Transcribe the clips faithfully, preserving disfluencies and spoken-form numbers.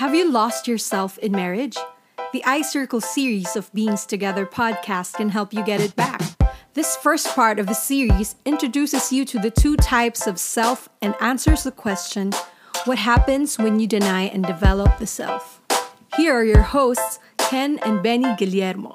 Have you lost yourself in marriage? The I Circle series of Beings Together podcast can help you get it back. This first part of the series introduces you to the two types of self and answers the question, what happens when you deny and develop the self? Here are your hosts, Ken and Benny Guillermo.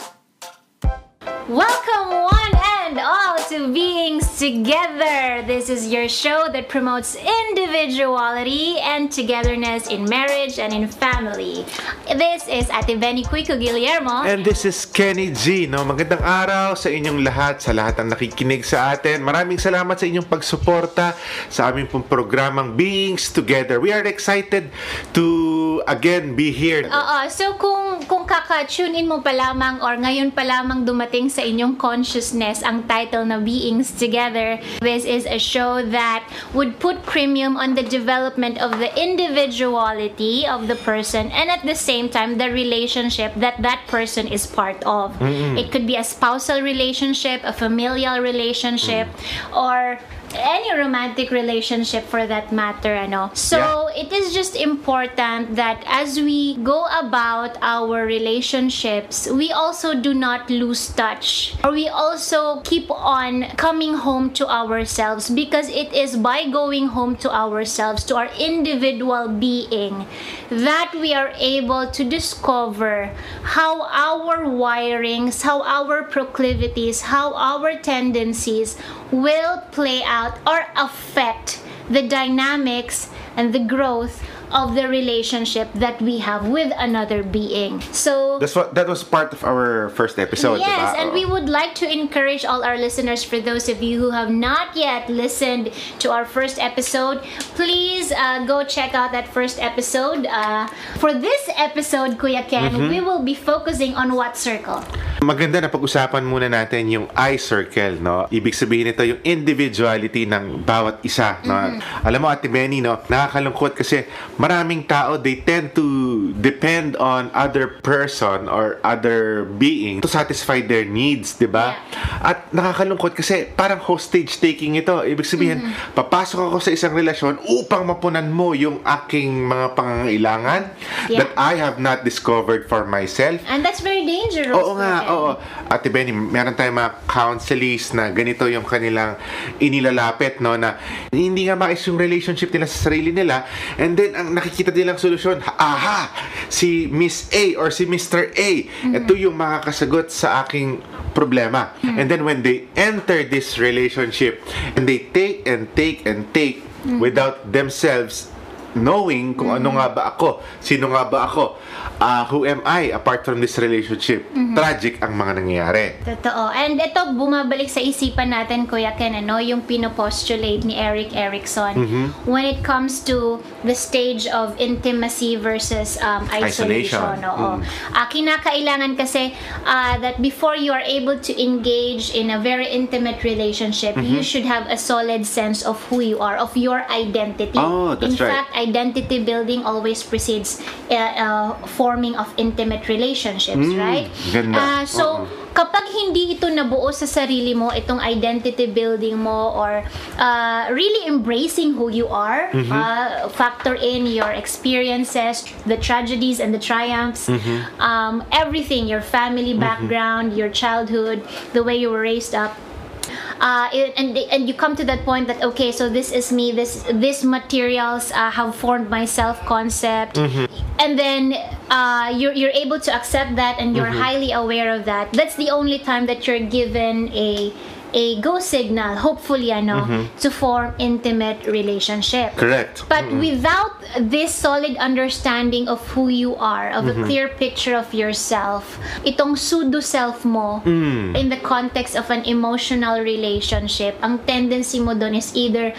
Welcome one and all to Beings Together. This is your show that promotes individuality and togetherness in marriage and in family. This is Ate Benny Cuico Guillermo. And this is Kenny G. No, magandang araw sa inyong lahat, sa lahat ang nakikinig sa atin. Maraming salamat sa inyong pagsuporta sa aming pong programang Beings Together. We are excited to again be here. Oo, so kung, kung kaka-tune in mo pa lamang or ngayon pa lamang dumating sa inyong consciousness ang title na Beings Together. This is a show that would put premium on the development of the individuality of the person and at the same time the relationship that that person is part of. Mm-hmm. It could be a spousal relationship, a familial relationship, mm-hmm. or any romantic relationship for that matter, ano. So, yeah. It is just important that as we go about our relationships, we also do not lose touch. Or we also keep on coming home to ourselves because it is by going home to ourselves, to our individual being, that we are able to discover how our wirings, how our proclivities, how our tendencies will play out or affect the dynamics and the growth of the relationship that we have with another being. So that's what that was part of our first episode. Yes, diba? And we would like to encourage all our listeners, for those of you who have not yet listened to our first episode, please uh, go check out that first episode. Uh, for this episode, Kuya Ken, mm-hmm. we will be focusing on what circle? Maganda na pag-usapan muna natin yung I circle, no? Ibig sabihin nito yung individuality ng bawat isa, no? Mm-hmm. Alam mo, Ate Benny, no? Nakakalungkot kasi maraming tao, they tend to depend on other person or other being to satisfy their needs, di ba? Yeah. At nakakalungkot kasi parang hostage taking ito. Ibig sabihin, mm-hmm. papasok ako sa isang relasyon upang mapunan mo yung aking mga pangangailangan yeah. that I have not discovered for myself. And that's very dangerous. Oo nga, then. oo. Ate Benny, meron tayong mga counselees na ganito yung kanilang inilalapit, no? Na hindi nga maayos yung relationship nila sa sarili nila. And then, ang nakikita nilang solusyon, aha, si Miss A or si Mister A, mm-hmm. ito yung makakasagot sa aking problema. Mm-hmm. And then when they enter this relationship, and they take and take and take mm-hmm. without themselves knowing kung mm-hmm. ano nga ba ako, sino nga ba ako, uh, who am I apart from this relationship. Mm-hmm. Tragic ang mga nangyayari. Totoo. And ito, bumabalik sa isipan natin, Kuya Ken, ano, yung pinopostulate ni Erik Erikson mm-hmm. when it comes to the stage of intimacy versus um, isolation. isolation. Oo. Mm-hmm. Uh, kinakailangan kasi uh, that before you are able to engage in a very intimate relationship, mm-hmm. you should have a solid sense of who you are, of your identity. Oh, that's in right. fact, identity building always precedes uh, uh, forming of intimate relationships, mm, right? Uh, so, uh-huh. kapag hindi ito nabuo sa sarili mo, itong identity building mo or uh, really embracing who you are, mm-hmm. uh, factor in your experiences, the tragedies and the triumphs, mm-hmm. um, everything, your family background, mm-hmm. your childhood, the way you were raised up, Uh, and and you come to that point that okay, so this is me, this this materials uh, have formed my self-concept, mm-hmm. and then uh, you're you're able to accept that and you're mm-hmm. highly aware of that. That's the only time that you're given a a go signal, hopefully, ano, mm-hmm. to form intimate relationship. Correct. But mm-hmm. without this solid understanding of who you are, of mm-hmm. a clear picture of yourself, itong pseudo-self mo, mm. in the context of an emotional relationship, ang tendency mo dun is either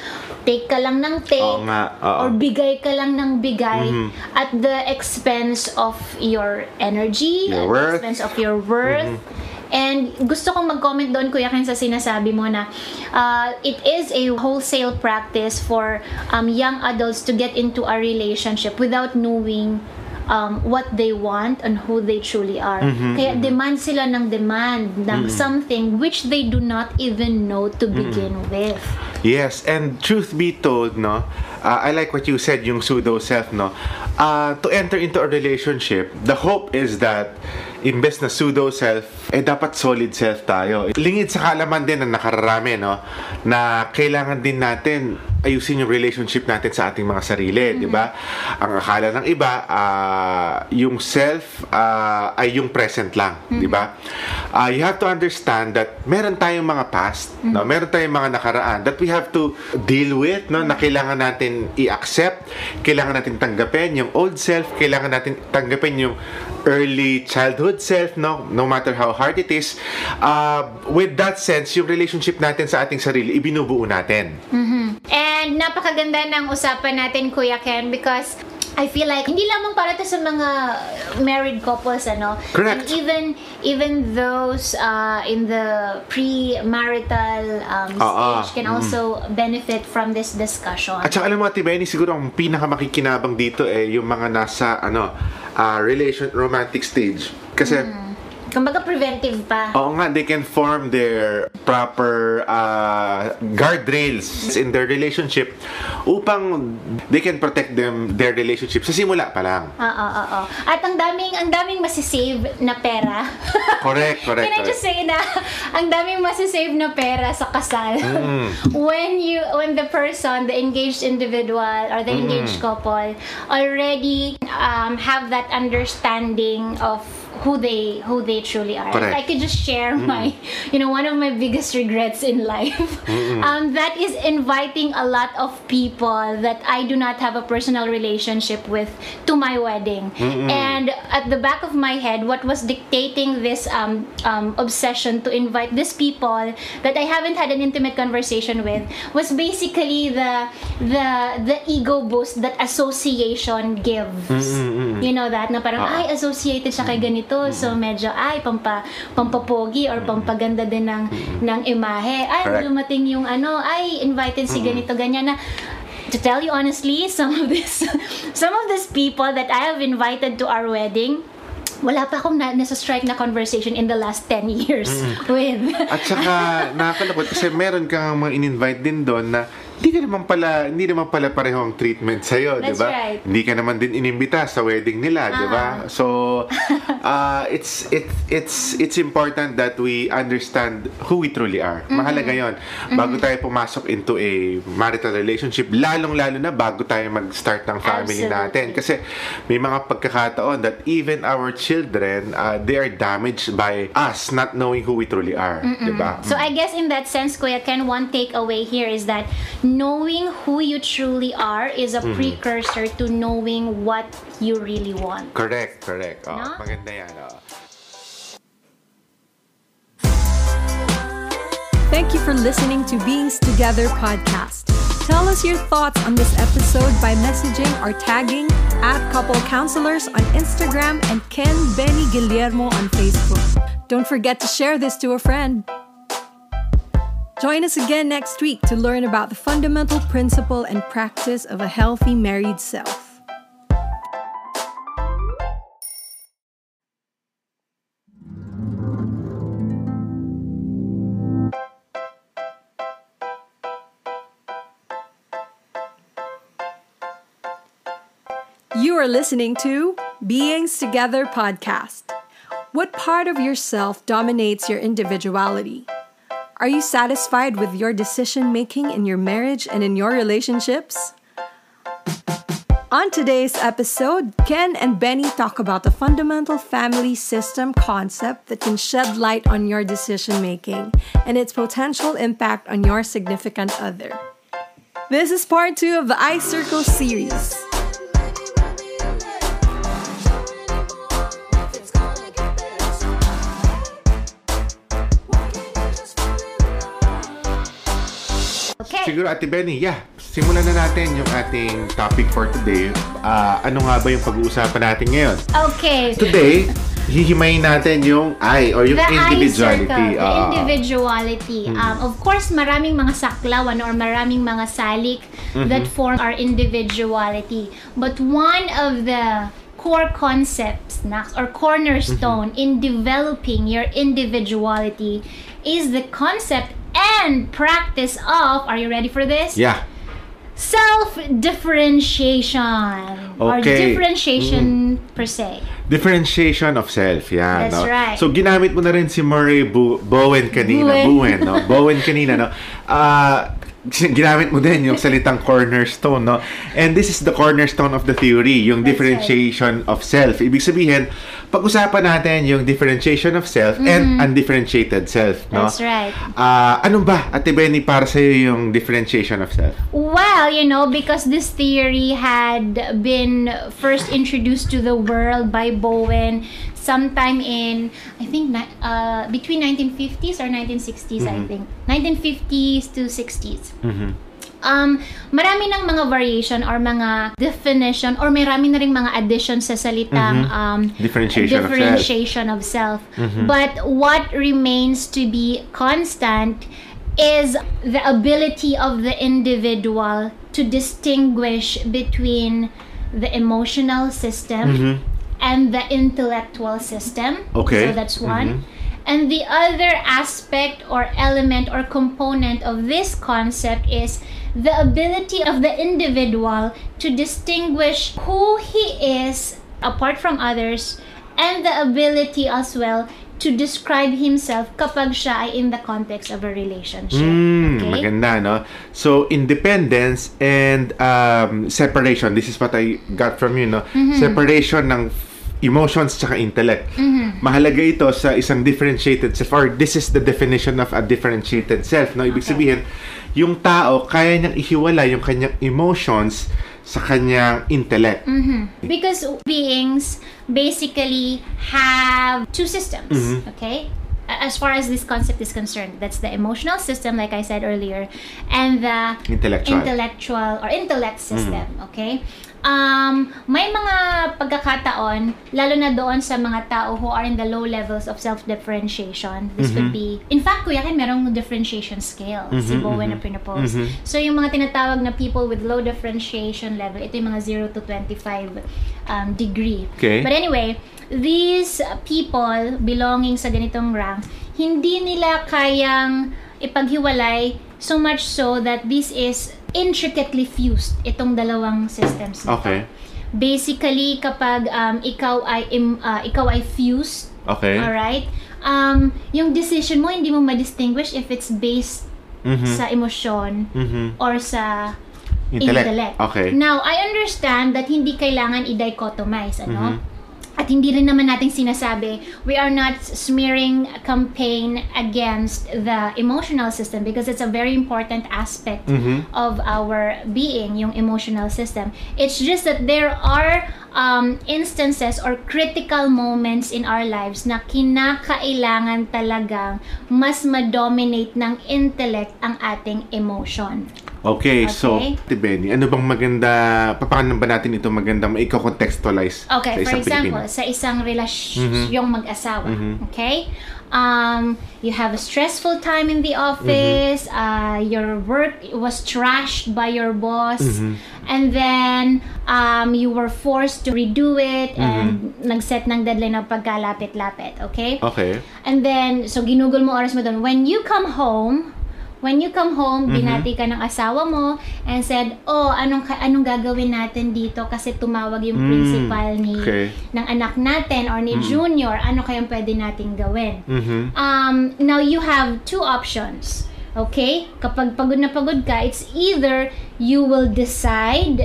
take ka lang ng take, oh, nga, oh. or bigay ka lang ng bigay, mm-hmm. at the expense of your energy, your at worth. the expense of your worth, mm-hmm. And gusto kong mag-comment doon, Kuya Ken, sa sinasabi mo na uh, it is a wholesale practice for um, young adults to get into a relationship without knowing um, what they want and who they truly are. Mm-hmm, Kaya mm-hmm. demand sila ng demand ng mm-hmm. something which they do not even know to begin mm-hmm. with. Yes, and truth be told, no, uh, I like what you said, yung pseudo self, no? Uh, to enter into a relationship, the hope is that imbes na pseudo self, eh dapat solid self tayo. Lingid sa kalaman din na nakararami, no? Na kailangan din natin ayusin yung relationship natin sa ating mga sarili, mm-hmm. di ba? Ang akala ng iba, uh, yung self uh, ay yung present lang, mm-hmm. di ba? Uh, you have to understand that meron tayong mga past, mm-hmm. no? Meron tayong mga nakaraan that we have to deal with, no? Na kailangan natin i-accept, kailangan natin tanggapin yung old self, kailangan natin tanggapin yung early childhood self, no? No matter how hard it is. Uh, with that sense, yung relationship natin sa ating sarili, ibinubuo natin. Mm-hmm. And napakaganda ng usapan natin, Kuya Ken, because I feel like hindi lamang para to sa mga married couples, ano? Correct. And even even those uh, in the pre-marital um, uh, stage uh, can mm. also benefit from this discussion. At saka alam mo, Ate Benny, siguro ang pinakamakikinabang dito eh yung mga nasa ano uh, relation romantic stage. Kasi mm. kumbaga preventive pa. Oo nga, they can form their proper uh, guardrails in their relationship upang they can protect them their relationship sa simula pa lang. Oo, oo. At ang daming ang daming masisave na pera. Correct, correct. Can I just say na ang daming masisave na pera sa kasal. Mm. when you when the person, the engaged individual or the mm. engaged couple already um, have that understanding of who they who they truly are. Correct. I could just share my mm. you know one of my biggest regrets in life. Mm-hmm. Um that is inviting a lot of people that I do not have a personal relationship with to my wedding. Mm-hmm. And at the back of my head, what was dictating this um um obsession to invite these people that I haven't had an intimate conversation with was basically the the the ego boost that association gives. Mm-hmm. You know that na parang ah. ay associated siya kay ganito. To, so medyo ay pampa pampapogi or pampaganda din ng ng imahe. Ay dumating yung ano, ay invited si ganito ganyan na. To tell you honestly, some of this some of these people that I have invited to our wedding, wala pa akong na- nasa-strike na conversation in the last ten years mm. with. At saka, nakakalabot kasi meron kang mga in-invite din doon na hindi ka naman pala, hindi naman pala pareho ang treatment sa'yo, di ba? Right. Hindi ka naman din inimbita sa wedding nila, ah. di ba? So, uh, it's, it, it's, it's important that we understand who we truly are. Mm-hmm. Mahalaga yun. Bago mm-hmm. tayo pumasok into a marital relationship, lalong-lalo na bago tayo mag-start ng family Absolutely. Natin. Kasi may mga pagkakataon that even our children, uh, they are damaged by us not knowing who we truly are, di ba? So, I guess in that sense, Kuya Ken, one takeaway here is that knowing who you truly are is a precursor mm. to knowing what you really want. Correct, correct. Oh, no? Maganda yan. Oh. Thank you for listening to Beings Together podcast. Tell us your thoughts on this episode by messaging or tagging at Couple Counselors on Instagram and Ken Benny Guillermo on Facebook. Don't forget to share this to a friend. Join us again next week to learn about the fundamental principle and practice of a healthy married self. You are listening to Beings Together podcast. What part of yourself dominates your individuality? Are you satisfied with your decision-making in your marriage and in your relationships? On today's episode, Ken and Benny talk about the fundamental family system concept that can shed light on your decision-making and its potential impact on your significant other. This is part two of the I Circle series. Siguro, Ate Benny, yeah, simulan na natin yung ating topic for today. Uh, ano nga ba yung pag-uusapan natin ngayon? Okay. Today, hihimayin natin yung I or yung the individuality. I circle, uh, the individuality. Mm-hmm. Um, of course, maraming mga saklawan or maraming mga salik mm-hmm. that form our individuality. But one of the core concepts or cornerstone mm-hmm. in developing your individuality is the concept and practice of, are you ready for this? Yeah. Self-differentiation. Okay. Or differentiation mm. per se. Differentiation of self, yeah. That's no? right. So, ginamit mo na rin si Murray Bu- Bowen kanina. Bowen, Bowen, no? Bowen kanina, no? Uh, ginamit mo din yung salitang cornerstone, no? And this is the cornerstone of the theory, yung That's differentiation right. of self. Ibig sabihin, pag-usapan natin yung differentiation of self mm-hmm. and undifferentiated self, no? That's right. Uh, anong ba, Ate Benny, para sa'yo yung differentiation of self? Well, you know, because this theory had been first introduced to the world by Bowen sometime in, I think, uh, between nineteen fifties or nineteen sixties, mm-hmm. I think. nineteen fifties to sixties. Mm-hmm. Um, marami ng mga variation or mga definition or marami na ring mga addition sa salitang mm-hmm. um, differentiation, differentiation of self. Of self. Mm-hmm. But what remains to be constant is the ability of the individual to distinguish between the emotional system mm-hmm. and the intellectual system. Okay. So that's one. Mm-hmm. And the other aspect or element or component of this concept is the ability of the individual to distinguish who he is apart from others and the ability as well to describe himself kapag siya ay in the context of a relationship. Mm, okay? Maganda, no? So, independence and um, separation. This is what I got from you, no? Mm-hmm. Separation ng emotions tsaka intellect. Mm-hmm. Mahalaga ito sa isang differentiated self, or this is the definition of a differentiated self. No? Ibig okay. sabihin, yung tao, kaya niyang ihiwala yung kanyang emotions sa kanyang intellect. Mm-hmm. Because beings basically have two systems. Mm-hmm. Okay? As far as this concept is concerned, that's the emotional system, like I said earlier, and the intellectual, intellectual or intellect system. Mm-hmm. Okay? Um, may mga pagkakataon, lalo na doon sa mga tao who are in the low levels of self-differentiation. This mm-hmm. would be, in fact, kuya kin, merong differentiation scale, mm-hmm, si Bowen mm-hmm. na pinapose. Mm-hmm. So, yung mga tinatawag na people with low differentiation level, ito yung mga zero to twenty-five um, degree. Okay. But anyway, these people belonging sa ganitong rank, hindi nila kayang ipaghiwalay so much so that this is intricately fused itong dalawang systems nito. Okay. Basically, kapag um, ikaw ay um, uh, ikaw ay fused, okay. All right? Um, yung decision mo hindi mo ma-distinguish if it's based mm-hmm. sa emosyon mm-hmm. or sa intellect. intellect. Okay. Now, I understand that hindi kailangan i-dichotomize, ano? Mm-hmm. At hindi rin naman natin sinasabi, we are not smearing a campaign against the emotional system because it's a very important aspect mm-hmm. of our being, yung emotional system. It's just that there are um, instances or critical moments in our lives na kinakailangan talagang mas ma-dominate ng intellect ang ating emotion. Okay, okay, so, Ate Benny, ano bang maganda, paano ba natin ito maganda maiko-contextualize okay, sa isang for example, Pilipino? Sa isang relasyon mm-hmm. yung mag-asawa, mm-hmm. okay? Um, you have a stressful time in the office, mm-hmm. uh, your work was trashed by your boss, mm-hmm. and then um, you were forced to redo it, mm-hmm. and nag-set ng deadline na pagkalapit-lapit, okay? Okay. And then, so ginugol mo oras mo doon. When you come home, When you come home, mm-hmm. binati ka ng asawa mo and said, oh, anong, anong gagawin natin dito kasi tumawag yung mm, principal ni, okay. ng anak natin or ni mm. junior, ano kayang pwede natin gawin? Mm-hmm. Um, now, you have two options, okay? Kapag pagod na pagod ka, it's either you will decide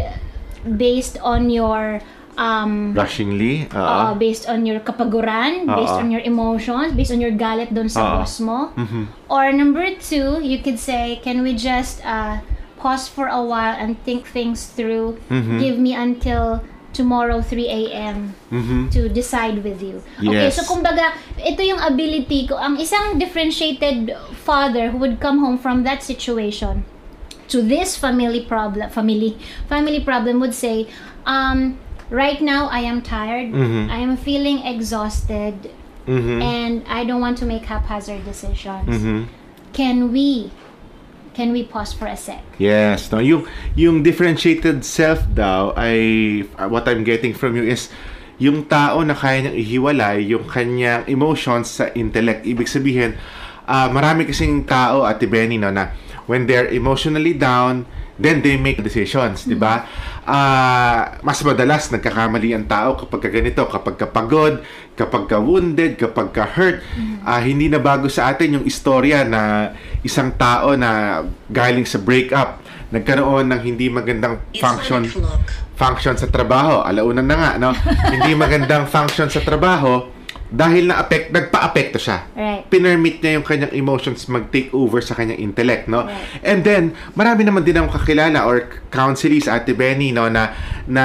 based on your Um, Rushingly? Uh, uh, based on your kapaguran, uh, based on your emotions, based on your galit doon sa uh, boss mo. Mm-hmm. Or number two, you could say, can we just uh, pause for a while and think things through? Mm-hmm. Give me until tomorrow three a.m. Mm-hmm. to decide with you. Okay, yes. So kumbaga, ito yung ability ko. Ang isang differentiated father who would come home from that situation to this family problem, family, family problem would say, um, right now, I am tired. Mm-hmm. I am feeling exhausted. Mm-hmm. And I don't want to make haphazard decisions. Mm-hmm. Can we, can we pause for a sec? Yes. No, yung, yung differentiated self daw, I, what I'm getting from you is, yung tao na kaya niyang ihiwalay, yung kanyang emotions sa intellect. Ibig sabihin, uh, marami kasing tao, Ate Benny, no, na, when they're emotionally down, then they make decisions, di ba? Uh, mas madalas nagkakamali ang tao kapag ka ganito, kapag ka pagod, kapag ka wounded, kapag ka hurt. Uh, hindi na bago sa atin yung istorya na isang tao na galing sa breakup, nagkaroon ng hindi magandang function function sa trabaho. Alauna na nga, no? Hindi magandang function sa trabaho. Dahil na-apekto, nagpa-apekto siya. Right. Pinermit niya yung kanyang emotions mag-take over sa kanyang intellect, no? Right. And then, marami naman din akong kakilala or counselees, Ate Benny, no, na, na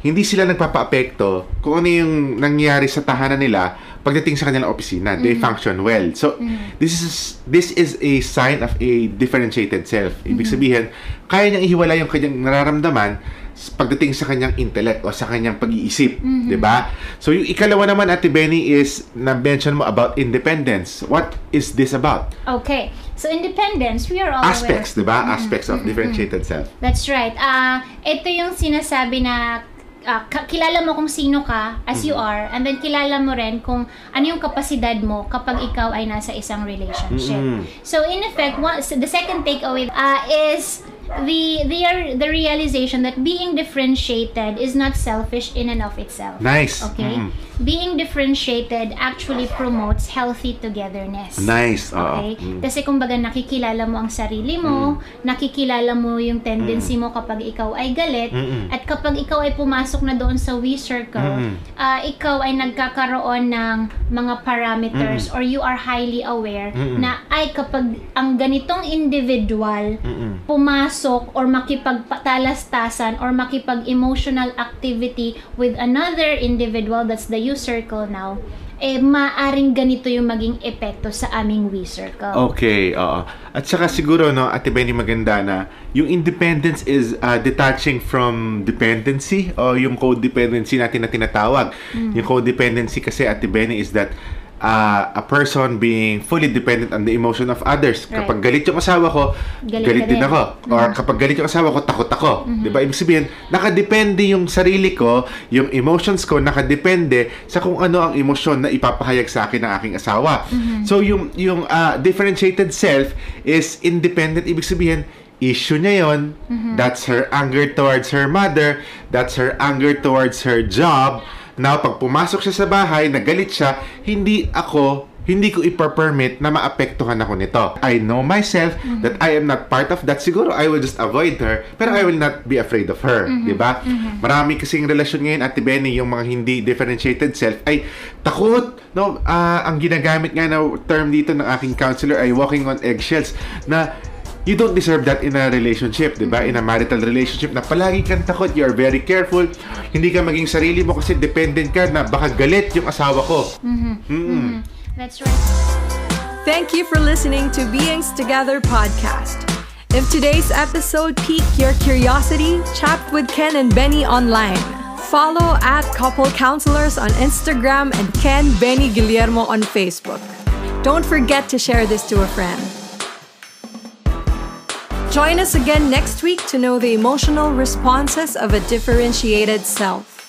hindi sila nagpapa-apekto kung ano yung nangyari sa tahanan nila pagdating sa kanilang opisina. Mm-hmm. They function well. So, mm-hmm. this is this is a sign of a differentiated self. Ibig mm-hmm. sabihin, kaya niyang ihiwala yung kanyang nararamdaman pagdating sa kanyang intellect o sa kanyang pag-iisip, mm-hmm. 'di ba? So yung ikalawa naman, Ate Benny, is na-mention mo about independence. What is this about? Okay. So independence, we are all aspects, 'di ba? Mm-hmm. Aspects of differentiated mm-hmm. self. That's right. Ah, uh, ito yung sinasabi na Uh, kilala mo kung sino ka as you are, and then kilala mo rin kung ano yung kapasidad mo kapag ikaw ay nasa isang relationship. Mm-hmm. So in effect, one, so the second takeaway uh, is the the the realization that being differentiated is not selfish in and of itself. Nice. Okay? Mm-hmm. Being differentiated actually promotes healthy togetherness. Nice. Uh-huh. Okay? Mm-hmm. Kasi kumbaga nakikilala mo ang sarili mo, mm-hmm. nakikilala mo yung tendency mm-hmm. mo kapag ikaw ay galit, mm-hmm. at kapag ikaw ay pumasok na doon sa We Circle, mm. uh, ikaw ay nagkakaroon ng mga parameters mm. or you are highly aware mm. na ay kapag ang ganitong individual mm. pumasok or makipagpatalastasan or makipag-emotional activity with another individual, that's the You Circle now, eh maaring ganito yung maging epekto sa aming We Circle. Okay, oo. At saka siguro, no, Ate Benny, maganda na yung independence is uh, detaching from dependency o yung codependency natin na tinatawag. Mm. Yung codependency kasi, Ate Benny, is that Uh, a person being fully dependent on the emotion of others. Right. Kapag galit yung asawa ko, galit, galit din ako. Mm-hmm. Or kapag galit yung asawa ko, takot ako. Mm-hmm. Diba? Ibig sabihin, nakadepende yung sarili ko, yung emotions ko, nakadepende sa kung ano ang emosyon na ipapahayag sa akin ng aking asawa. Mm-hmm. So, yung, yung uh, differentiated self is independent. Ibig sabihin, issue niya yun. Mm-hmm. That's her anger towards her mother. That's her anger towards her job. Now, pag pumasok siya sa bahay, nagalit siya, hindi ako, hindi ko ipa-permit na maapektuhan ako nito. I know myself mm-hmm. that I am not part of that. Siguro, I will just avoid her, pero I will not be afraid of her. Mm-hmm. Diba? Mm-hmm. Marami kasing relasyon ngayon, Ate Benny, yung mga hindi differentiated self ay takot. No, uh, ang ginagamit nga na term dito ng aking counselor ay walking on eggshells, na you don't deserve that in a relationship, diba? In a marital relationship na palagi kang takot, you are very careful, hindi ka maging sarili mo kasi dependent ka na baka galit yung asawa ko. Mm-hmm. Mm-hmm. That's right. Thank you for listening to Beings Together podcast. If today's episode piqued your curiosity, chat with Ken and Benny online. Follow at Couple Counselors on Instagram and Ken Benny Guillermo on Facebook. Don't forget to share this to a friend. Join us again next week to know the emotional responses of a differentiated self.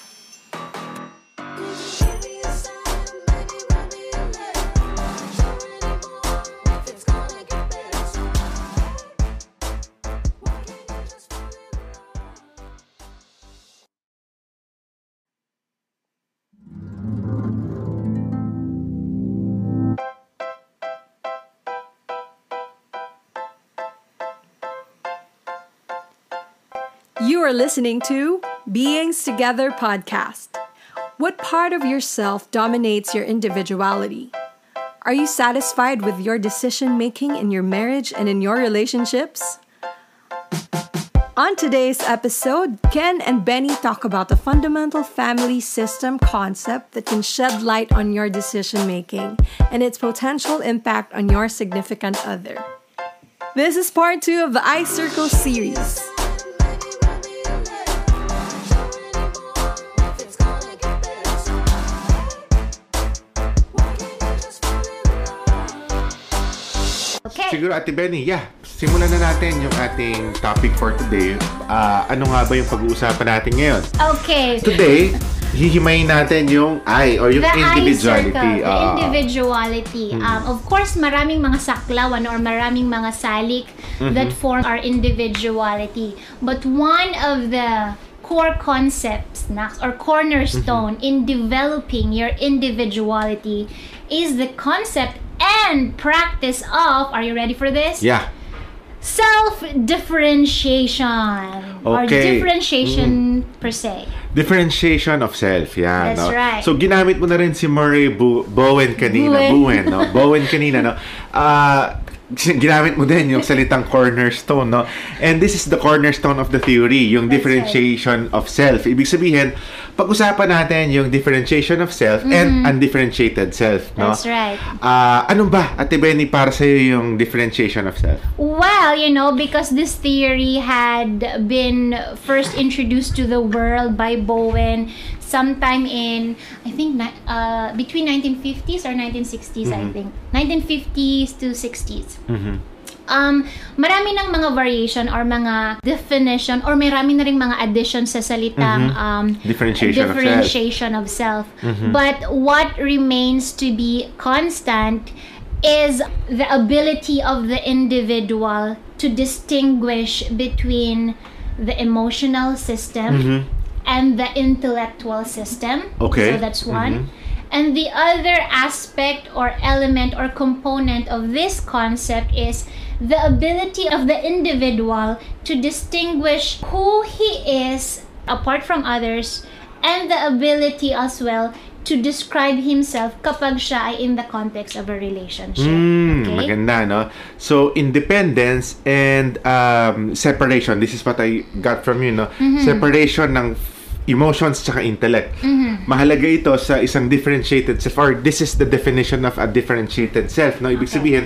You are listening to Beings Together podcast. What part of yourself dominates your individuality? Are you satisfied with your decision-making in your marriage and in your relationships? On today's episode, Ken and Benny talk about the fundamental family system concept that can shed light on your decision-making and its potential impact on your significant other. This is part two of the I Circle series. Siguro, Ate Benny, yeah, simulan na natin yung ating topic for today. Uh, ano nga ba yung pag-uusapan natin ngayon? Okay. Today, hihimayin natin yung I or yung the individuality. I circle, uh, the individuality. Mm. Um, of course, maraming mga saklawan or maraming mga salik mm-hmm. that form our individuality. But one of the core concepts or cornerstone mm-hmm. in developing your individuality is the concept and practice of, are you ready for this? Yeah. Self-differentiation, okay. Or differentiation mm. per se. Differentiation of self, yeah. That's no? right. So, ginamit mo na rin si Murray Bu Bowen kanina. Bowen, Bowen, no? Bowen kanina, no? Uh, ginamit mo din yung salitang cornerstone, no? And this is the cornerstone of the theory, yung That's differentiation right. of self. Ibig sabihin, pag-usapan natin yung differentiation of self mm-hmm. and undifferentiated self, no? That's right. Uh, anong ba, Ate Benny, para sa'yo yung differentiation of self? Well, you know, because this theory had been first introduced to the world by Bowen sometime in, I think, uh, between nineteen fifties or nineteen sixties, mm-hmm. I think. nineteen fifties to sixties. Mm-hmm. Um, marami ng mga variation or mga definition or marami na rin mga addition sa salitang mm-hmm. um, differentiation, differentiation of self. Of self. Mm-hmm. But what remains to be constant is the ability of the individual to distinguish between the emotional system mm-hmm. and the intellectual system. Okay. So that's one. Mm-hmm. And the other aspect or element or component of this concept is the ability of the individual to distinguish who he is apart from others and the ability as well to describe himself kapag siya ay in the context of a relationship. Mm, okay? Maganda, no? So, independence and um, separation. This is what I got from you, no? Mm-hmm. Separation ng emotions tsaka intellect. Mm-hmm. Mahalaga ito sa isang differentiated self, or this is the definition of a differentiated self. No? Ibig okay. sabihin,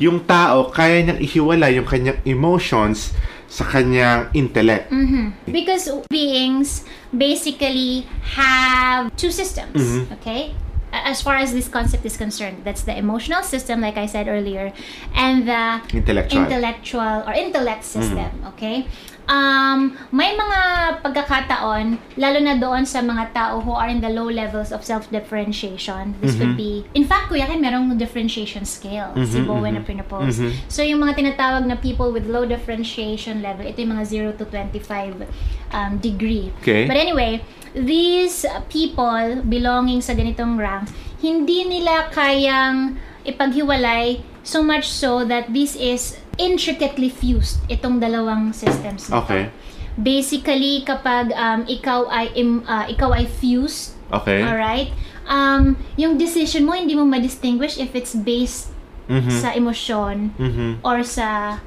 yung tao, kaya niyang ihiwala yung kanyang emotions sa kanyang intellect. Mm-hmm. Because beings basically have two systems, mm-hmm. okay? As far as this concept is concerned, that's the emotional system, like I said earlier, and the intellectual, intellectual or intellect system, mm-hmm. okay? Um, may mga pagkakataon, lalo na doon sa mga tao who are in the low levels of self-differentiation. This mm-hmm. would be, in fact, kuya kayo, merong differentiation scale, mm-hmm, si Bowen mm-hmm. na pinapose. Mm-hmm. So, yung mga tinatawag na people with low differentiation level, ito yung mga zero to twenty-five um, degree. Okay. But anyway, these people belonging sa ganitong rank, hindi nila kayang ipaghiwalay so much so that this is intricately fused itong dalawang systems nito. Okay. Basically, kapag um, ikaw ay um, uh, ikaw ay fused, okay. All right? Um, yung decision mo hindi mo ma-distinguish if it's based mm-hmm. sa emotion mm-hmm. or sa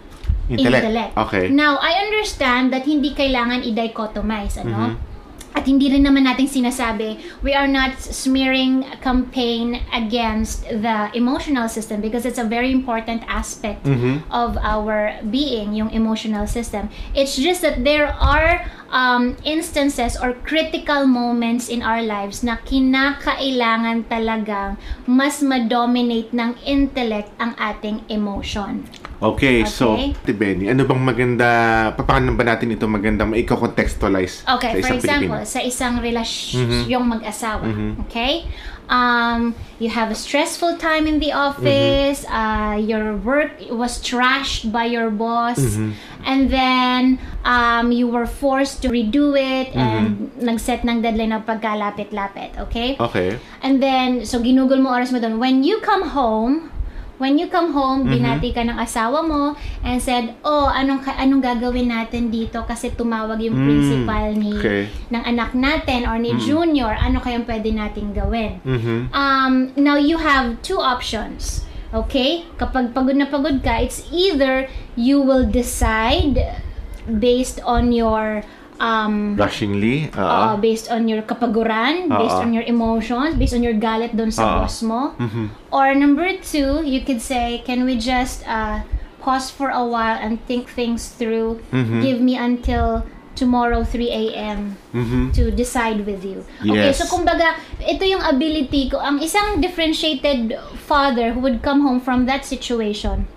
intellect. intellect. Okay. Now, I understand that hindi kailangan i-dichotomize, ano? Mm-hmm. At hindi rin naman natin sinasabi, we are not smearing a campaign against the emotional system because it's a very important aspect mm-hmm. of our being, yung emotional system. It's just that there are um, instances or critical moments in our lives na kinakailangan talagang mas ma-dominate ng intellect ang ating emotion. Okay, okay, so, Ate Benny, ano bang maganda, paano ba natin ito maganda maiko-contextualize okay, sa isang for example, Pilipino? Sa isang relasyon mm-hmm. yung mag-asawa, mm-hmm. okay? Um, you have a stressful time in the office, mm-hmm. uh, your work was trashed by your boss, mm-hmm. and then um, you were forced to redo it, mm-hmm. and nag-set ng deadline na pagkalapit-lapit, okay? Okay. And then, so ginugol mo oras mo doon. When you come home, When you come home, mm-hmm. binati ka ng asawa mo and said, oh, anong, anong gagawin natin dito kasi tumawag yung mm, principal ni, okay. ng anak natin or ni mm. junior, ano kayang pwede natin gawin? Mm-hmm. Um, now, you have two options, okay? Kapag pagod na pagod ka, it's either you will decide based on your Um, Rushingly? Uh, uh, based on your kapaguran, uh, based on your emotions, based on your galit doon sa boss mo. Mm-hmm. Or number two, you could say, can we just uh, pause for a while and think things through? Mm-hmm. Give me until tomorrow three a m mm-hmm. to decide with you. Okay, yes. So kumbaga, ito yung ability ko. Ang isang differentiated father who would come home from that situation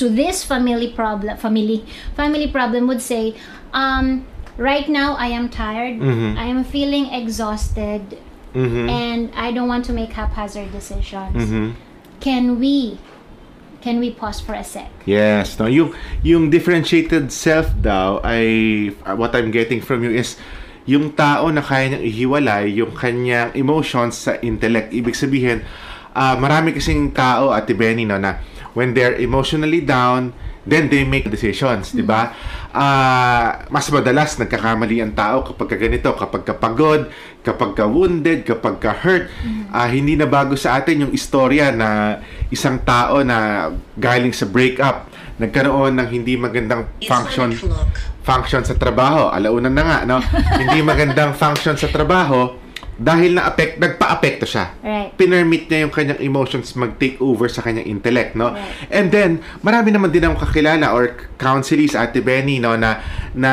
to this family problem, family, family problem would say, um, right now I am tired, mm-hmm. I am feeling exhausted, mm-hmm. and I don't want to make haphazard decisions. Mm-hmm. Can we can we pause for a sec? Yes. Now, yung, yung differentiated self daw, I, what I'm getting from you is yung tao na kaya niyang ihiwalay yung kanyang emotions sa intellect. Ibig sabihin, uh, marami kasing tao, Ate Benny, no, na when they're emotionally down, then they make decisions, mm-hmm. di ba? Uh, mas madalas nagkakamali ang tao kapag ka ganito, kapag ka pagod, kapag ka wounded, kapag ka hurt. Mm-hmm. Uh, hindi na bago sa atin yung istorya na isang tao na galing sa breakup, nagkaroon ng hindi magandang function function sa trabaho. Alauna na nga, no? Hindi magandang function sa trabaho. Dahil na-apekto, nagpa-apekto siya. Right. Pinermit niya yung kanyang emotions mag-take over sa kanyang intellect, no? Right. And then, marami naman din akong kakilala or counselees, Ate Benny, no, na, na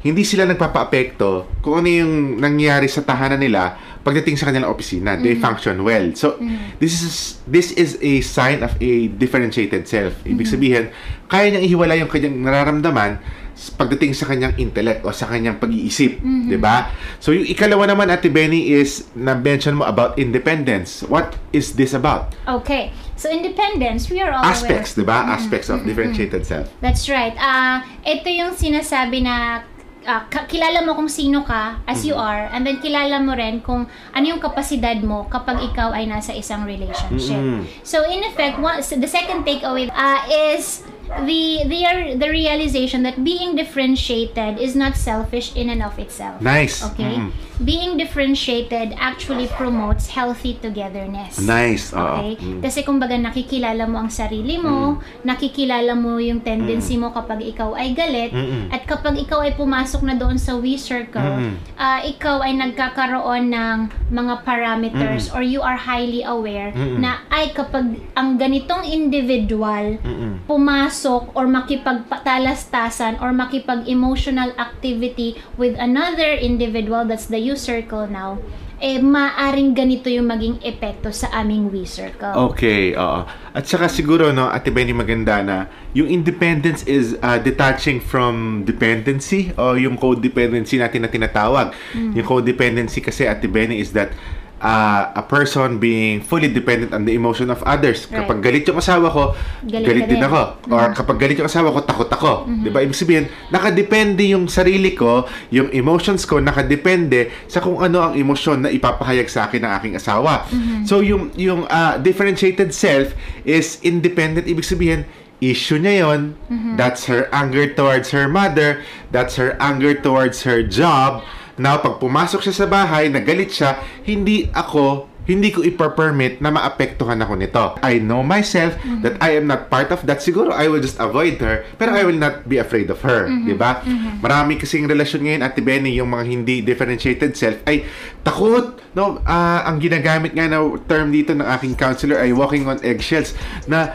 hindi sila nagpapa-apekto kung ano yung nangyari sa tahanan nila pagdating sa kanilang opisina. Mm-hmm. They function well. So, mm-hmm. this is this is a sign of a differentiated self. Ibig mm-hmm. sabihin, kaya niyang ihiwala yung kanyang nararamdaman pagdating sa kanyang intellect o sa kanyang pag-iisip, mm-hmm. 'di ba? So yung ikalawa naman, Ate Benny, is na-mention mo about independence. What is this about? Okay. So independence, we are all aspects, 'di ba? Mm-hmm. Aspects of differentiated mm-hmm. self. That's right. Ah, uh, ito yung sinasabi na uh, kilala mo kung sino ka as mm-hmm. you are, and then kilala mo rin kung ano yung kapasidad mo kapag ikaw ay nasa isang relationship. Mm-hmm. So in effect, one, so the second takeaway uh, is The the the realization that being differentiated is not selfish in and of itself. Nice. Okay. Mm-hmm. Being differentiated actually promotes healthy togetherness. Nice. Uh-oh. Okay. Mm-hmm. Kasi kumbaga nakikilala mo ang sarili mo, mm-hmm. nakikilala mo yung tendency mm-hmm. mo kapag ikaw ay galit, mm-hmm. at kapag ikaw ay pumasok na doon sa We Circle, mm-hmm. uh, ikaw ay nagkakaroon ng mga parameters, mm-hmm. or you are highly aware mm-hmm. na ay kapag ang ganitong individual mm-hmm. pumasok or makipagpatalastasan or makipag-emotional activity with another individual, that's the You Circle now, eh maaring ganito yung maging epekto sa aming We Circle. Okay, oo. At saka siguro, no, Ate Benny, maganda na yung independence is uh, detaching from dependency o yung codependency natin na tinatawag. Mm. Yung codependency kasi, Ate Benny, is that Uh, a person being fully dependent on the emotion of others. Right. Kapag galit yung asawa ko, galit, galit din ako. Mm-hmm. Or kapag galit yung asawa ko, takot ako. Mm-hmm. Diba? Ibig sabihin, nakadepende yung sarili ko, yung emotions ko, nakadepende sa kung ano ang emosyon na ipapahayag sa akin ng aking asawa. Mm-hmm. So, yung, yung uh, differentiated self is independent. Ibig sabihin, issue niya yun. Mm-hmm. That's her anger towards her mother. That's her anger towards her job. Now, pag pumasok siya sa bahay, nagalit siya, hindi ako, hindi ko ipa-permit na maapektuhan ako nito. I know myself, mm-hmm. that I am not part of that. Siguro, I will just avoid her, pero I will not be afraid of her. Mm-hmm. Diba? Mm-hmm. Marami kasing relasyon ngayon, Ate Benny, yung mga hindi differentiated self ay takot. No, uh, ang ginagamit nga na term dito ng aking counselor ay walking on eggshells, na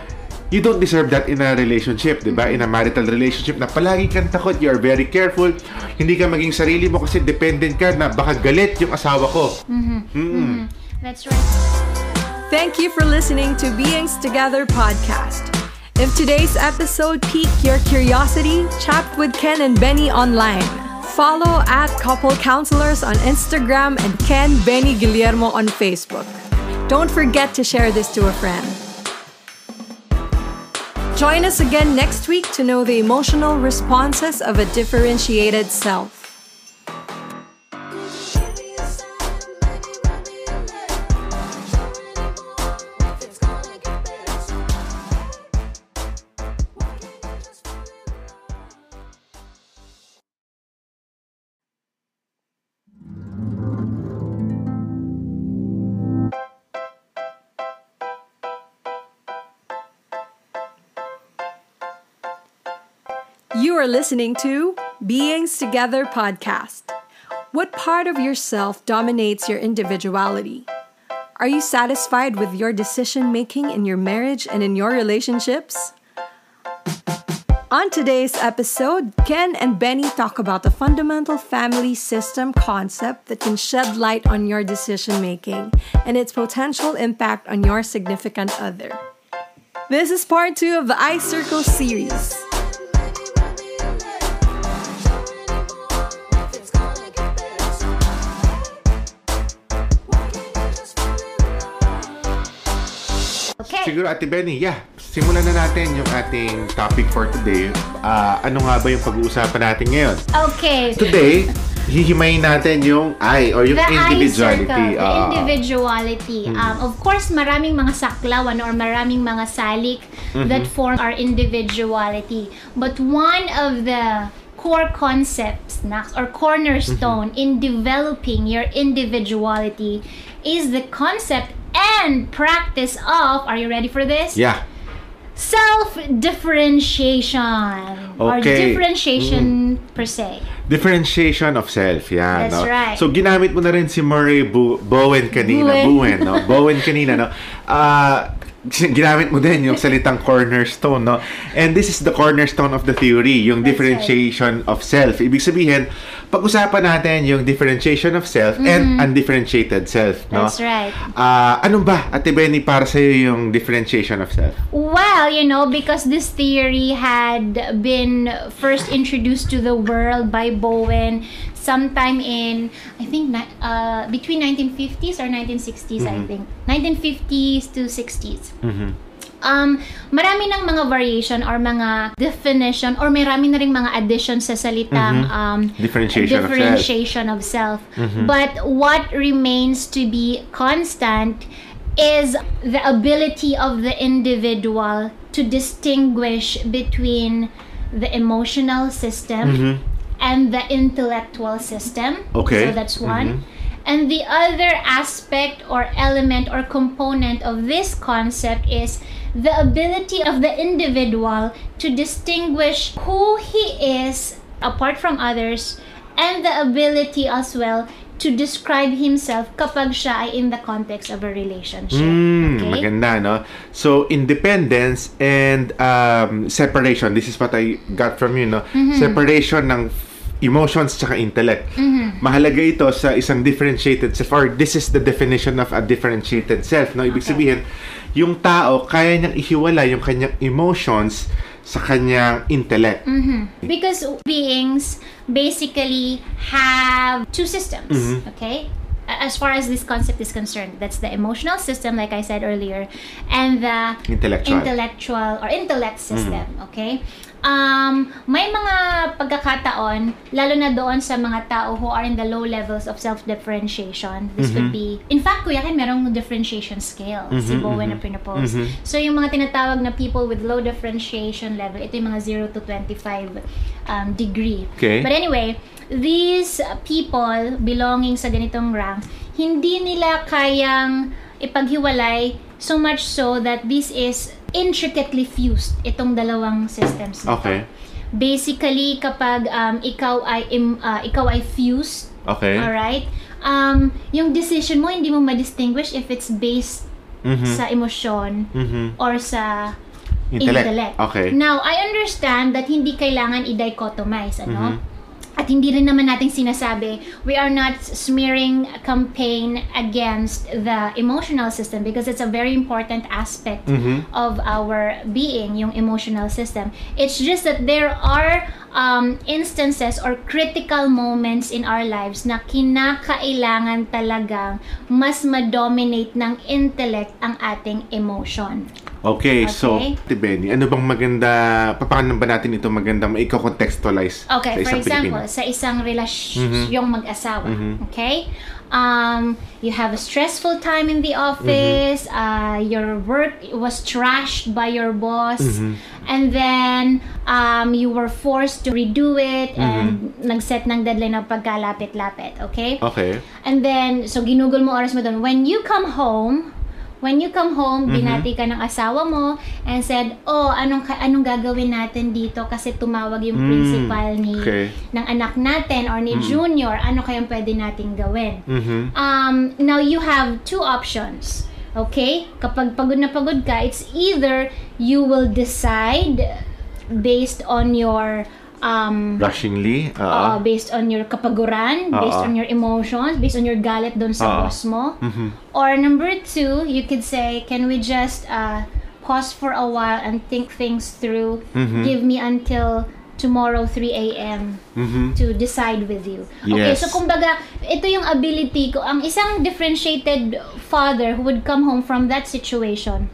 you don't deserve that in a relationship, diba? In a marital relationship na palagi kang takot, you are very careful, hindi ka maging sarili mo kasi dependent ka na baka galit yung asawa ko. Mm-hmm. Mm-hmm. That's right. Thank you for listening to Beings Together podcast. If today's episode piqued your curiosity, chat with Ken and Benny online. Follow at Couple Counselors on Instagram and Ken Benny Guillermo on Facebook. Don't forget to share this to a friend. Join us again next week to know the emotional responses of a differentiated self. You are listening to Beings Together podcast. What part of yourself dominates your individuality? Are you satisfied with your decision-making in your marriage and in your relationships? On today's episode, Ken and Benny talk about the fundamental family system concept that can shed light on your decision-making and its potential impact on your significant other. This is part two of the I Circle series. Okay. Siguro Ate Benny, yeah, simulan na natin yung ating topic for today. Uh, ano nga ba yung pag-uusapan natin ngayon? Okay. Today, hihimayin natin yung I or yung the individuality. I circle, uh, the individuality. Mm. Um, of course, maraming mga saklawan or maraming mga salik mm-hmm. that form our individuality. But one of the core concepts or cornerstone mm-hmm. in developing your individuality is the concept and practice of, are you ready for this? Yeah. Self-differentiation, okay. Or differentiation mm. per se. Differentiation of self, yeah. That's no? right. So, ginamit mo na rin si Murray Bu Bowen kanina. Bowen, Bowen, no? Bowen kanina, no? Uh, ginamit mo din yung salitang cornerstone, no? And this is the cornerstone of the theory, yung That's differentiation right. of self. Ibig sabihin, pag-usapan natin yung differentiation of self mm-hmm. and undifferentiated self, no? That's right. Uh, anong ba, Ate Benny, para sa'yo yung differentiation of self? Well, you know, because this theory had been first introduced to the world by Bowen sometime in, I think, uh, between nineteen fifties or nineteen sixties, mm-hmm. I think. nineteen fifties to sixties. Mm-hmm. Um, marami ng mga variation or mga definition or marami na rin mga addition sa salitang mm-hmm. um, differentiation, differentiation of self. Of self. Mm-hmm. But what remains to be constant is the ability of the individual to distinguish between the emotional system mm-hmm. and the intellectual system. Okay. So that's one. Mm-hmm. And the other aspect or element or component of this concept is the ability of the individual to distinguish who he is apart from others and the ability as well to describe himself kapag siya ay in the context of a relationship. Mm, okay? Maganda, no? So, independence and um, separation. This is what I got from you, no? Mm-hmm. Separation ng emotions tsaka intellect. Mm-hmm. Mahalaga ito sa isang differentiated self, or this is the definition of a differentiated self, no? Ibig okay. sabihin, yung tao, kaya niyang ihiwala yung kanyang emotions sa kanyang intellect. Mm-hmm. Because beings basically have two systems, mm-hmm. okay? As far as this concept is concerned, that's the emotional system, like I said earlier, and the intellectual, intellectual or intellect system, mm-hmm. okay? Um, may mga pagkakataon, lalo na doon sa mga tao who are in the low levels of self-differentiation. This mm-hmm. would be, in fact, kuya Ken, merong differentiation scale. Mm-hmm, si Bowen mm-hmm. na pinapose. Mm-hmm. So, yung mga tinatawag na people with low differentiation level, ito yung mga zero to twenty-five um, degree. Okay. But anyway, these people belonging sa ganitong rank, hindi nila kayang ipaghiwalay so much so that this is intricately fused itong dalawang systems nito. Okay. Basically, kapag um, ikaw ay um, uh, ikaw ay fused, okay. All right? Um, yung decision mo hindi mo ma-distinguish if it's based mm-hmm. sa emotion mm-hmm. or sa intellect. intellect. Okay. Now, I understand that hindi kailangan i-dichotomize, ano? Mm-hmm. At hindi rin naman natin sinasabi, we are not smearing a campaign against the emotional system because it's a very important aspect mm-hmm. of our being, yung emotional system. It's just that there are um, instances or critical moments in our lives na kinakailangan talagang mas ma-dominate ng intellect ang ating emotion. Okay, okay, so, Ate Benny, ano bang maganda, paano ba natin ito maganda maiko-contextualize okay, sa isang Pilipino? Okay, for example, Pilipino? Sa isang relasyon mm-hmm. yung mag-asawa, mm-hmm. okay? Um, you have a stressful time in the office, mm-hmm. uh, your work was trashed by your boss, mm-hmm. and then um, you were forced to redo it, mm-hmm. and nag-set ng deadline ng pagkalapit-lapit, okay? Okay. And then, so ginugol mo oras mo doon. When you come home, When you come home, mm-hmm. binati ka ng asawa mo and said, oh, anong, anong gagawin natin dito kasi tumawag yung mm, principal ni, okay. ng anak natin or ni mm. junior, ano kayang pwede natin gawin? Mm-hmm. Um, now, you have two options, okay? Kapag pagod na pagod ka, it's either you will decide based on your Um, Rushingly? Uh, uh, based on your kapaguran, uh, based on your emotions, based on your galit doon sa uh, boss mo. Mm-hmm. Or number two, you could say, can we just uh, pause for a while and think things through? Mm-hmm. Give me until tomorrow three a m mm-hmm. to decide with you. Okay, yes. So kumbaga, ito yung ability ko. Ang isang differentiated father who would come home from that situation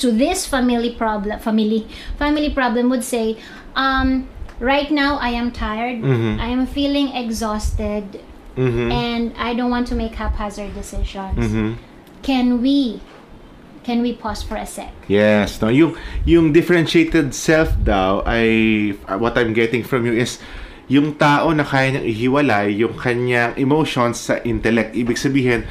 to this family problem, family family problem would say, um, right now I am tired, mm-hmm. I am feeling exhausted, mm-hmm. and I don't want to make haphazard decisions. Mm-hmm. Can we, can we pause for a sec? Yes. Now, yung, yung differentiated self daw, I, what I'm getting from you is, yung tao na kaya niyang ihiwalay yung kanyang emotions sa intellect. Ibig sabihin,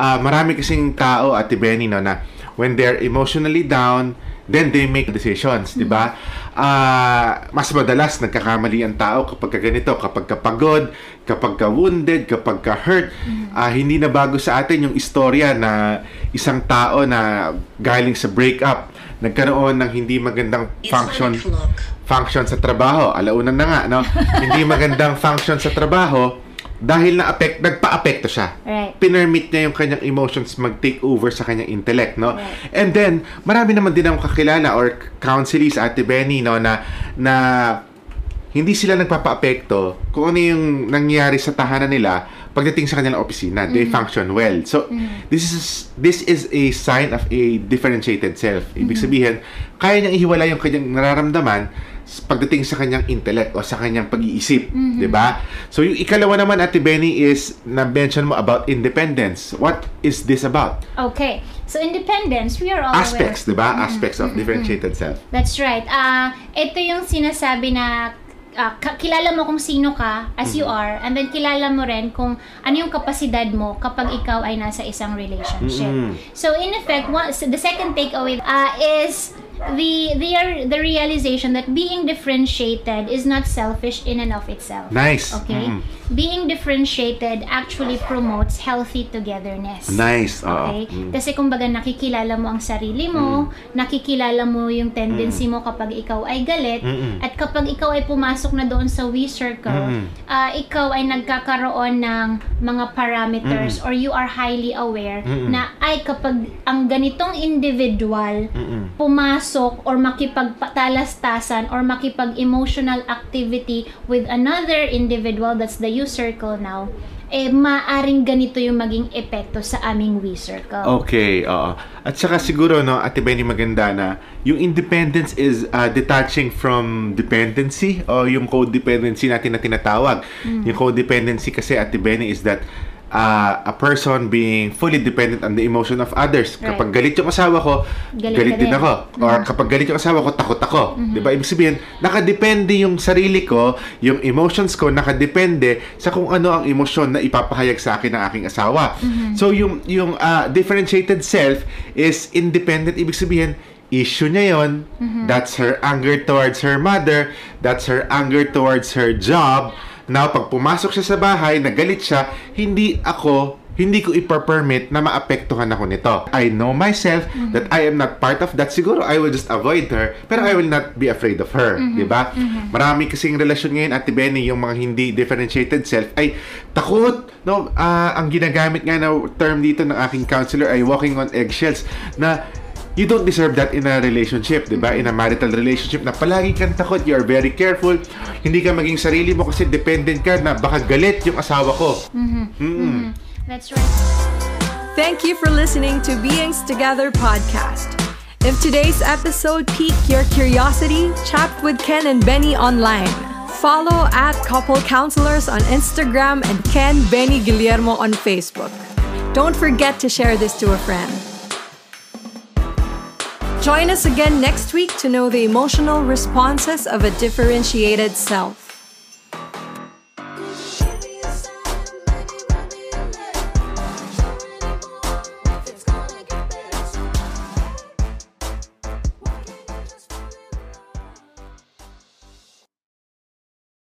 uh, marami kasing tao, Ate Benny, no, na when they're emotionally down, then they make decisions, mm-hmm. di ba? Uh, mas madalas nagkakamali ang tao kapag ganito, kapag kapagod, kapag ka-wounded, kapag ka-hurt. Mm-hmm. Uh, hindi na bago sa atin yung istorya na isang tao na galing sa breakup, nagkaroon ng hindi magandang function. function sa trabaho. Alauna na nga, no? Hindi magandang function sa trabaho dahil na-apekto, nagpa-apekto siya. Right. Pinermit niya yung kanyang emotions mag-take over sa kanyang intellect, no? Right. And then, marami naman din ang kakilala or counselees, Ate Benny, no, na, na hindi sila nagpapa-apekto kung ano yung nangyari sa tahanan nila pagdating sa kanilang opisina. Mm-hmm. They function well. So, mm-hmm. this is this is a sign of a differentiated self. Ibig mm-hmm. sabihin, kaya niyang ihiwala yung kanyang nararamdaman pagdating sa kanyang intellect o sa kanyang pag-iisip, mm-hmm. 'di ba? So yung ikalawa naman, Ate Benny, is na-mention mo about independence. What is this about? Okay. So independence, we are all aspects, 'di ba? Mm-hmm. Aspects of differentiated mm-hmm. self. That's right. Ah, uh, ito yung sinasabi na Uh, kilala mo kung sino ka as you are, and then kilala mo rin kung ano yung kapasidad mo kapag ikaw ay nasa isang relationship. Mm-hmm. So in effect, one, so the second takeaway uh, is the the the realization that being differentiated is not selfish in and of itself. Nice. Okay? Mm-hmm. Being differentiated actually promotes healthy togetherness. Nice. Uh-huh. Okay? Mm-hmm. Kasi kumbaga nakikilala mo ang sarili mo, mm-hmm. nakikilala mo yung tendency mm-hmm. mo kapag ikaw ay galit, mm-hmm. at kapag ikaw ay pumasok na doon sa We Circle, mm-hmm. uh, ikaw ay nagkakaroon ng mga parameters, mm-hmm. or you are highly aware, mm-hmm. na ay kapag ang ganitong individual mm-hmm. pumasok or makipagpatalastasan or makipag-emotional activity with another individual, that's the You Circle now, eh maaring ganito yung maging epekto sa aming We Circle. Okay, oo. At saka siguro, no, Ate Benny, maganda na yung independence is uh, detaching from dependency o yung codependency natin na tinatawag. Mm. Yung codependency kasi, Ate Benny, is that uh, a person being fully dependent on the emotion of others. Right. Kapag galit yung asawa ko, galit, galit din ako. Mm. Or kapag galit yung asawa ko, takot ako. Mm-hmm. Diba? Ibig sabihin, nakadepende yung sarili ko, yung emotions ko, nakadepende sa kung ano ang emosyon na ipapahayag sa akin ng aking asawa. Mm-hmm. So, yung, yung uh, differentiated self is independent. Ibig sabihin, issue niya yun. Mm-hmm. That's her anger towards her mother. That's her anger towards her job. Now, pag pumasok siya sa bahay, nagalit siya, hindi ako, hindi ko ipa-permit na maapektuhan ako nito. I know myself, mm-hmm. that I am not part of that. Siguro, I will just avoid her, pero I will not be afraid of her. Mm-hmm. Diba? Mm-hmm. Marami kasing relasyon ngayon, Ate Benny, yung mga hindi differentiated self ay takot. No, uh, ang ginagamit nga na term dito ng aking counselor ay walking on eggshells, na you don't deserve that in a relationship, diba? In a marital relationship na palagi kang takot, you are very careful, hindi ka maging sarili mo kasi dependent ka na baka galit yung asawa ko. Mm-hmm. Mm-hmm. That's right. Thank you for listening to Beings Together podcast. If today's episode piqued your curiosity, chat with Ken and Benny online. Follow at Couple Counselors on Instagram and Ken Benny Guillermo on Facebook. Don't forget to share this to a friend. Join us again next week to know the emotional responses of a differentiated self.